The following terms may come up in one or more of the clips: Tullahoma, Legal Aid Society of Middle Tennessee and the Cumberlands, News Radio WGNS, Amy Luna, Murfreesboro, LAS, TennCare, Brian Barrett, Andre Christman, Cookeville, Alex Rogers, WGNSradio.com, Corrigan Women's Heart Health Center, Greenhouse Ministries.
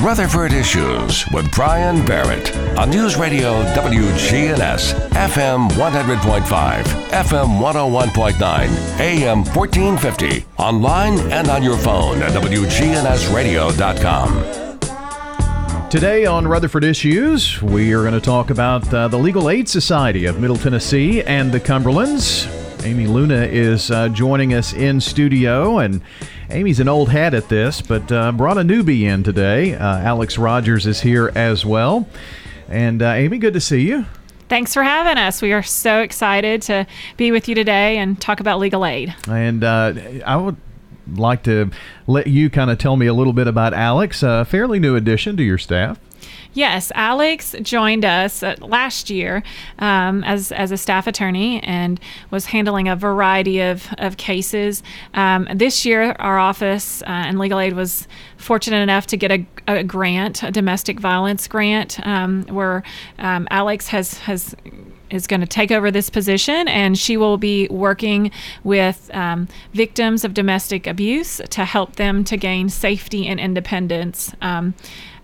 Rutherford Issues with Brian Barrett on News Radio WGNS, FM 100.5, FM 101.9, AM 1450, online and on your phone at WGNSradio.com. Today on Rutherford Issues, we are going to talk about the Legal Aid Society of Middle Tennessee and the Cumberlands. Amy Luna is joining us in studio, and Amy's an old hat at this, but brought a newbie in today. Alex Rogers is here as well. And Amy, good to see you. Thanks for having us. We are so excited to be with you today and talk about legal aid. And I would like to let you kind of tell me a little bit about Alex, a fairly new addition to your staff. Yes, Alex joined us last year as a staff attorney and was handling a variety of cases. This year, our office and Legal Aid was fortunate enough to get a grant, a domestic violence grant, where Alex is going to take over this position, and she will be working with victims of domestic abuse to help them to gain safety and independence.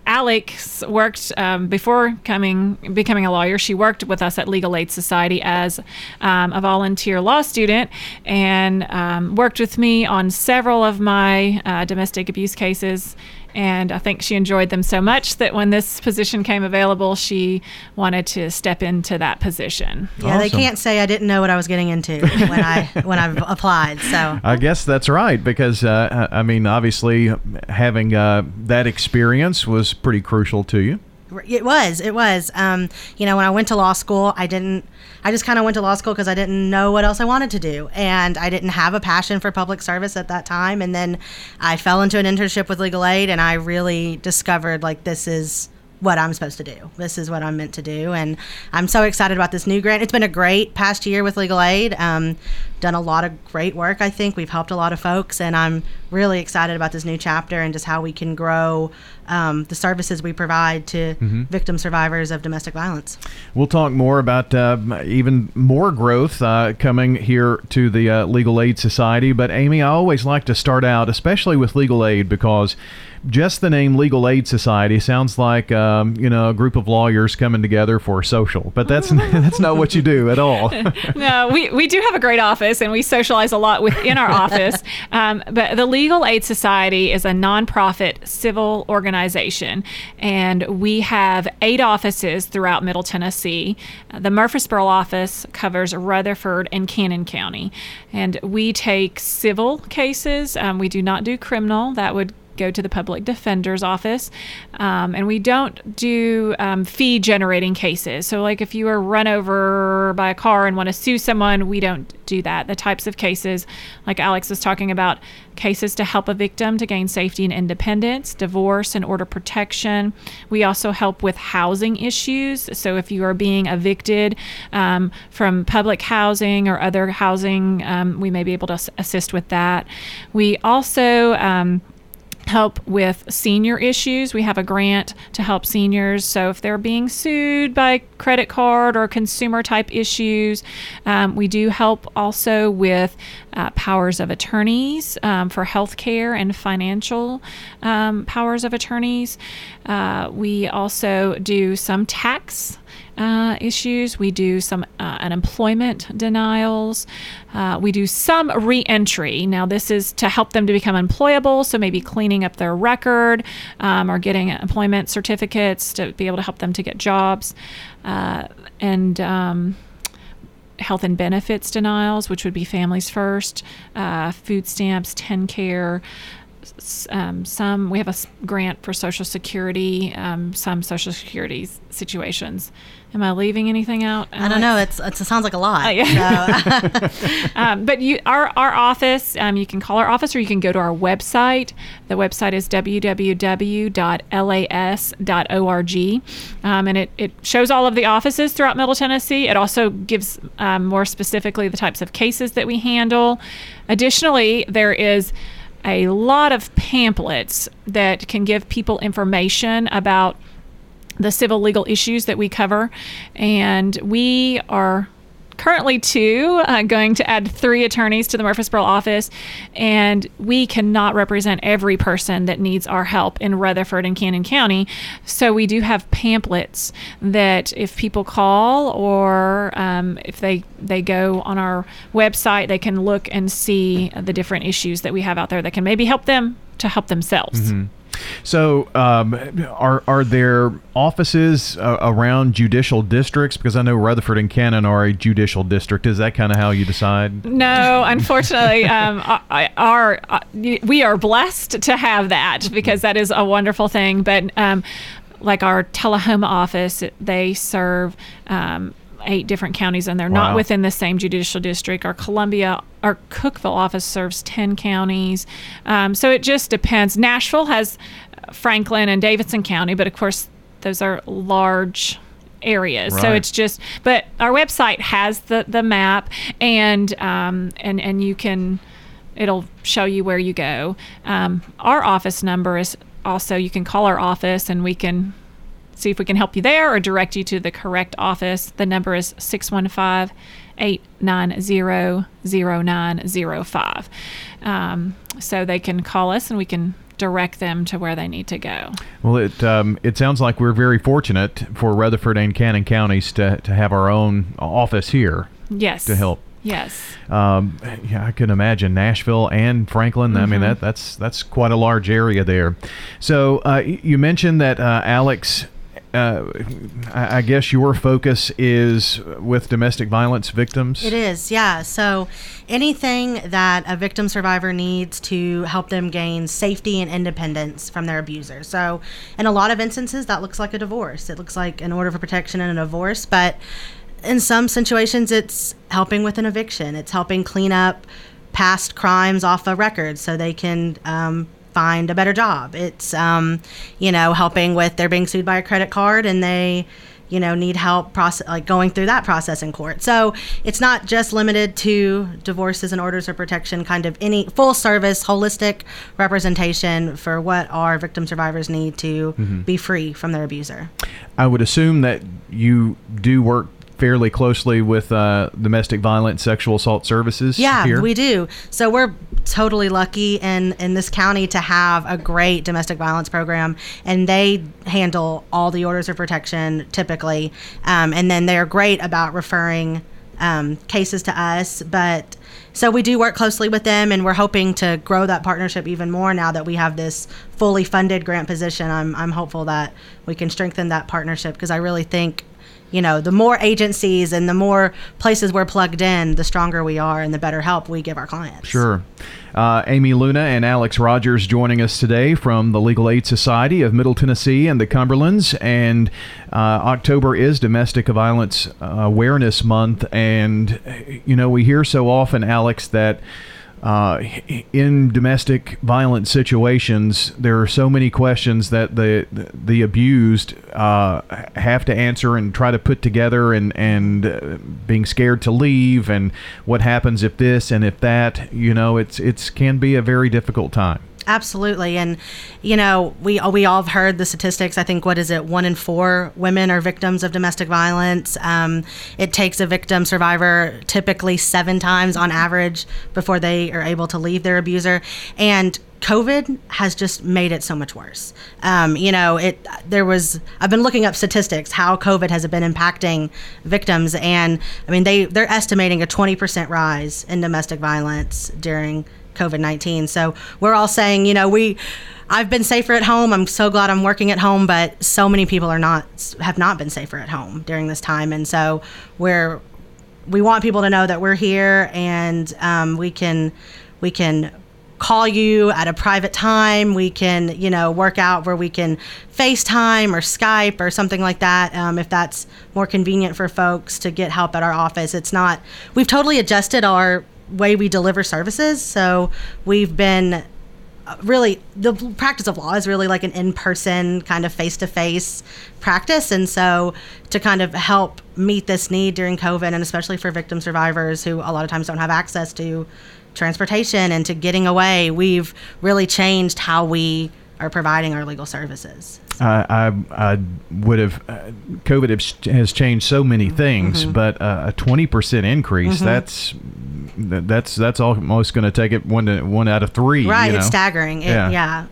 Alex worked, before becoming a lawyer, she worked with us at Legal Aid Society as a volunteer law student, and worked with me on several of my domestic abuse cases. And I think she enjoyed them so much that when this position came available, she wanted to step into that position. Yeah, awesome. They can't say I didn't know what I was getting into when I applied. So I guess that's right, because I mean, obviously, having that experience was pretty crucial to you. It was. When I went to law school, I just kind of went to law school because I didn't know what else I wanted to do. And I didn't have a passion for public service at that time. And then I fell into an internship with Legal Aid, and I really discovered, this is what I'm supposed to do. This is what I'm meant to do. And I'm so excited about this new grant. It's been a great past year with Legal Aid. Done a lot of great work, I think. We've helped a lot of folks, and I'm really excited about this new chapter and just how we can grow the services we provide to victim survivors of domestic violence. We'll talk more about even more growth coming here to the Legal Aid Society. But Amy, I always like to start out, especially with Legal Aid, because just the name Legal Aid Society sounds like a group of lawyers coming together for a social, but that's not what you do at all. No, we do have a great office, and we socialize a lot within our office. But the Legal Aid Society is a nonprofit civil organization, and we have 8 offices throughout Middle Tennessee. The Murfreesboro office covers Rutherford and Cannon County, and we take civil cases. We do not do criminal. That would go to the public defender's office, and we don't do fee generating cases. So if you were run over by a car and want to sue someone, we don't do that. The types of cases, like Alex was talking about, cases to help a victim to gain safety and independence, divorce and order protection. We also help with housing issues. So if you are being evicted from public housing or other housing, we may be able to assist with that. We also help with senior issues. We have a grant to help seniors. So if they're being sued by credit card or consumer type issues, we do help also with powers of attorneys for health care and financial powers of attorneys. We also do some tax issues. We do some unemployment denials. We do some reentry. Now, this is to help them to become employable, so maybe cleaning up their record or getting employment certificates to be able to help them to get jobs. And health and benefits denials, which would be Families First, food stamps, TennCare. Some we have a grant for Social Security, some Social Security situations. Am I leaving anything out, Alex? I don't know. It sounds like a lot. Yeah. So. But our office, you can call our office, or you can go to our website. The website is www.las.org, and it shows all of the offices throughout Middle Tennessee. It also gives more specifically the types of cases that we handle. Additionally, there is a lot of pamphlets that can give people information about the civil legal issues that we cover. And we are currently two, going to add three attorneys to the Murfreesboro office, and we cannot represent every person that needs our help in Rutherford and Cannon County. So we do have pamphlets that if people call or if they go on our website, they can look and see the different issues that we have out there that can maybe help them to help themselves. Mm-hmm. So are there offices around judicial districts? Because I know Rutherford and Cannon are a judicial district. Is that kind of how you decide? No, unfortunately, we are blessed to have that, because that is a wonderful thing. But like our Tullahoma office, they serve 8 different counties, and they're wow. not within the same judicial district. Our Cookeville office serves 10 counties. So it just depends. Nashville has Franklin and Davidson County, but of course those are large areas. Right. So it's just, but our website has the map, and you can, it'll show you where you go. Our office number is also, you can call our office and we can see if we can help you there or direct you to the correct office. The number is 615-890-0905. So they can call us and we can direct them to where they need to go. Well, it sounds like we're very fortunate for Rutherford and Cannon counties to have our own office here. Yes. To help. Yes. Yeah, I can imagine Nashville and Franklin. Mm-hmm. I mean, that's quite a large area there. So you mentioned that Alex. I guess your focus is with domestic violence victims? It is, yeah. So anything that a victim survivor needs to help them gain safety and independence from their abuser. So in a lot of instances, that looks like a divorce. It looks like an order for protection and a divorce. But in some situations, it's helping with an eviction. It's helping clean up past crimes off a record so they can find a better job. It's, helping with they're being sued by a credit card and they, need help going through that process in court. So it's not just limited to divorces and orders of protection, kind of any full service, holistic representation for what our victim survivors need to mm-hmm. be free from their abuser. I would assume that you do work fairly closely with domestic violence, sexual assault services. Yeah, here. We do. So we're totally lucky in this county to have a great domestic violence program, and they handle all the orders of protection typically. And then they're great about referring cases to us. But so we do work closely with them, and we're hoping to grow that partnership even more now that we have this fully funded grant position. I'm hopeful that we can strengthen that partnership, because I really think the more agencies and the more places we're plugged in, the stronger we are and the better help we give our clients. Sure. Amy Luna and Alex Rogers joining us today from the Legal Aid Society of Middle Tennessee and the Cumberlands. And October is Domestic Violence Awareness Month. And, we hear so often, Alex, that in domestic violence situations, there are so many questions that the abused have to answer and try to put together, and being scared to leave, and what happens if this and if that. It's can be a very difficult time. Absolutely. And, we all have heard the statistics. I think, 1 in 4 women are victims of domestic violence. It takes a victim survivor typically 7 times on average before they are able to leave their abuser. And COVID has just made it so much worse. I've been looking up statistics, how COVID has been impacting victims. And they're estimating a 20% rise in domestic violence during COVID-19. So we're all saying, I've been safer at home. I'm so glad I'm working at home, but so many people have not been safer at home during this time. And so we want people to know that we're here, and we can call you at a private time. We can, work out where we can FaceTime or Skype or something like that, if that's more convenient for folks to get help at our office. We've totally adjusted our way we deliver services. So we've been really, the practice of law is really like an in-person kind of face-to-face practice. And so to kind of help meet this need during COVID, and especially for victim survivors who a lot of times don't have access to transportation and to getting away, we've really changed how we are providing our legal services. I would have, COVID has changed so many things, mm-hmm. but a 20% increase, mm-hmm. that's almost going to take it one out of three. Right. You know? It's staggering. Yeah.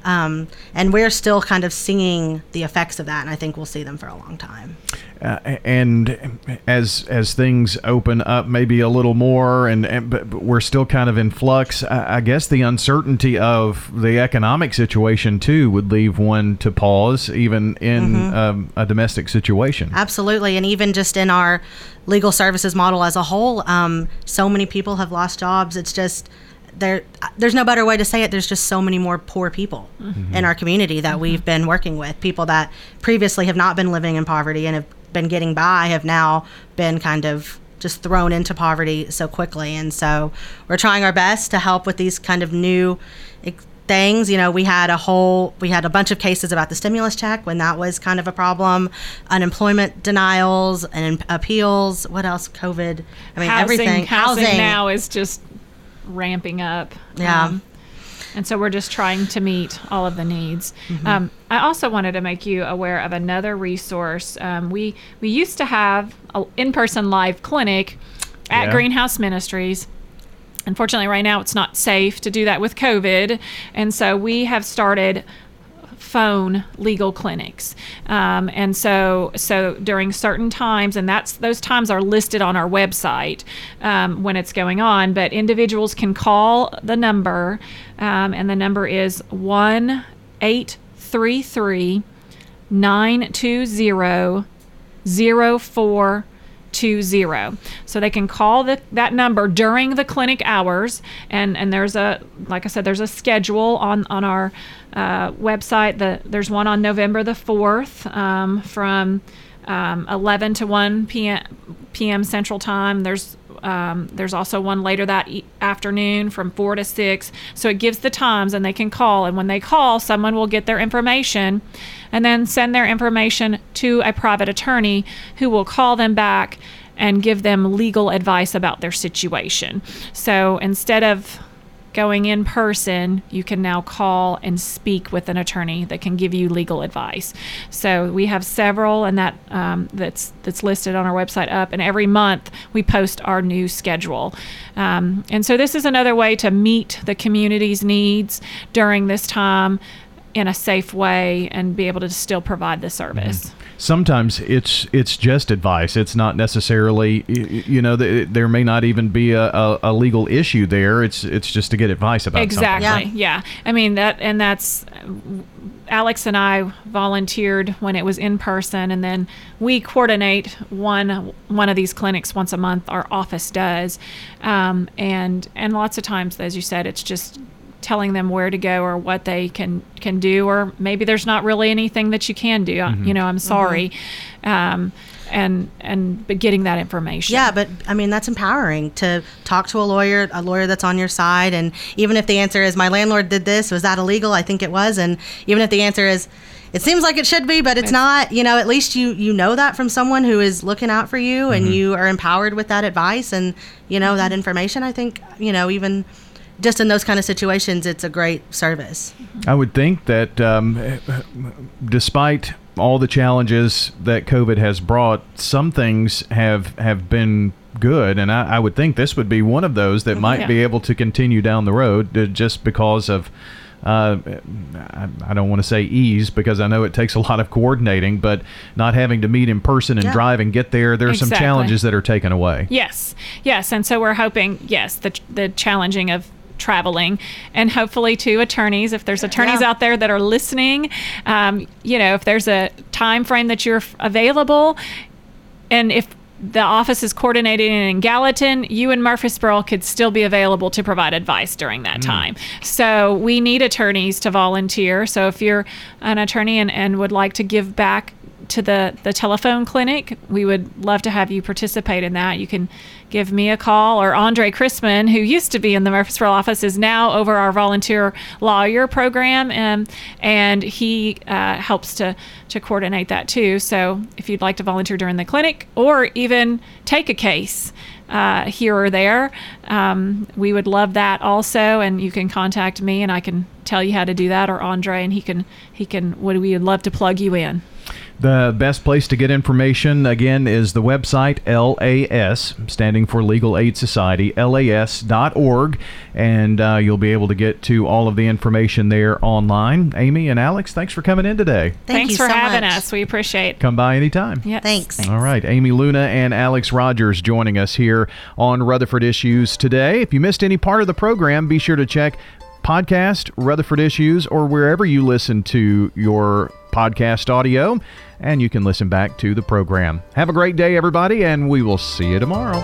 And we're still kind of seeing the effects of that. And I think we'll see them for a long time. And as things open up maybe a little more, but we're still kind of in flux, I guess the uncertainty of the economic situation too would leave one to pause, even in mm-hmm. A domestic situation. Absolutely. And even just in our legal services model as a whole, so many people have lost jobs. It's just there's no better way to say it. There's just so many more poor people mm-hmm. in our community that mm-hmm. we've been working with. People that previously have not been living in poverty and have been getting by have now been kind of just thrown into poverty so quickly. And so we're trying our best to help with these kind of new things. You know, we had a bunch of cases about the stimulus check when that was kind of a problem, unemployment denials and appeals. What else? COVID. I mean, everything. Housing now is just ramping up. Yeah. And so we're just trying to meet all of the needs. Mm-hmm. I also wanted to make you aware of another resource. We used to have an in-person live clinic at Greenhouse Ministries. Unfortunately, right now it's not safe to do that with COVID. And so we have started phone legal clinics. And so during certain times, and those times are listed on our website when it's going on, but individuals can call the number, and the number is 1-833-920-0420. So they can call that number during the clinic hours, and there's there's a schedule on our website. There's one on November the 4th from 11 to 1 p.m. Central Time. There's also one later that afternoon from 4 to 6. So it gives the times, and they can call. And when they call, someone will get their information and then send their information to a private attorney who will call them back and give them legal advice about their situation. So instead of going in person, you can now call and speak with an attorney that can give you legal advice. So we have several, and that that's listed on our website up, and every month we post our new schedule. And so this is another way to meet the community's needs during this time in a safe way and be able to still provide the service. Mm-hmm. Sometimes it's just advice. It's not necessarily, you know, there may not even be a legal issue there. It's just to get advice about exactly. something. Exactly. Yeah. I mean, that's Alex and I volunteered when it was in person, and then we coordinate one of these clinics once a month. Our office does, and lots of times, as you said, it's just telling them where to go or what they can do, or maybe there's not really anything that you can do. Mm-hmm. You know, I'm sorry, mm-hmm. But getting that information. Yeah, but I mean that's empowering to talk to a lawyer that's on your side, and even if the answer is my landlord did this, was that illegal? I think it was, and even if the answer is it seems like it should be, but it's not. You know, at least you know that from someone who is looking out for you, mm-hmm. and you are empowered with that advice and you know mm-hmm. that information. I think even. Just in those kind of situations, it's a great service. I would think that despite all the challenges that COVID has brought, some things have been good, and I would think this would be one of those that might be able to continue down the road, just because of I don't want to say ease, because I know it takes a lot of coordinating, but not having to meet in person and drive and get there. There are some challenges that are taken away. Yes, and so we're hoping the challenging of traveling, and hopefully to attorneys, if there's attorneys out there that are listening, if there's a time frame that you're available, and if the office is coordinated in Gallatin, you and Murfreesboro could still be available to provide advice during that time. So we need attorneys to volunteer. So if you're an attorney and would like to give back to the telephone clinic, we would love to have you participate in that. You can give me a call, or Andre Christman, who used to be in the Murfreesboro office, is now over our volunteer lawyer program, and he helps to coordinate that too. So if you'd like to volunteer during the clinic, or even take a case here or there. We would love that also, and you can contact me and I can tell you how to do that, or Andre, and we would love to plug you in. The best place to get information, again, is the website LAS, standing for Legal Aid Society, LAS.org, and you'll be able to get to all of the information there online. Amy and Alex, thanks for coming in today. Thanks for having us. We appreciate it. Come by anytime. Yes. Thanks. All right. Amy Luna and Alex Rogers joining us here on Rutherford Issues today. If you missed any part of the program, be sure to check podcast, Rutherford Issues, or wherever you listen to your podcast audio, and you can listen back to the program. Have a great day, everybody, and we will see you tomorrow.